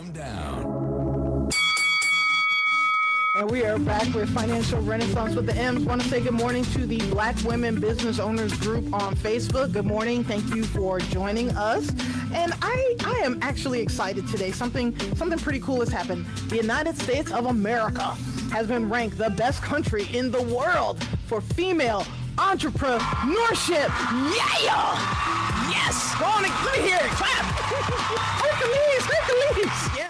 Come down. And we are back with Financial Renaissance with the M's. Want to say good morning to the Black Women Business Owners Group on Facebook. Good morning. Thank you for joining us. And I am actually excited today. Something pretty cool has happened. The United States of America has been ranked the best country in the world for female entrepreneurship. Yeah! Yes! Go on and let me hear it. Clap! Take the leaves! Take the leaves! Yeah.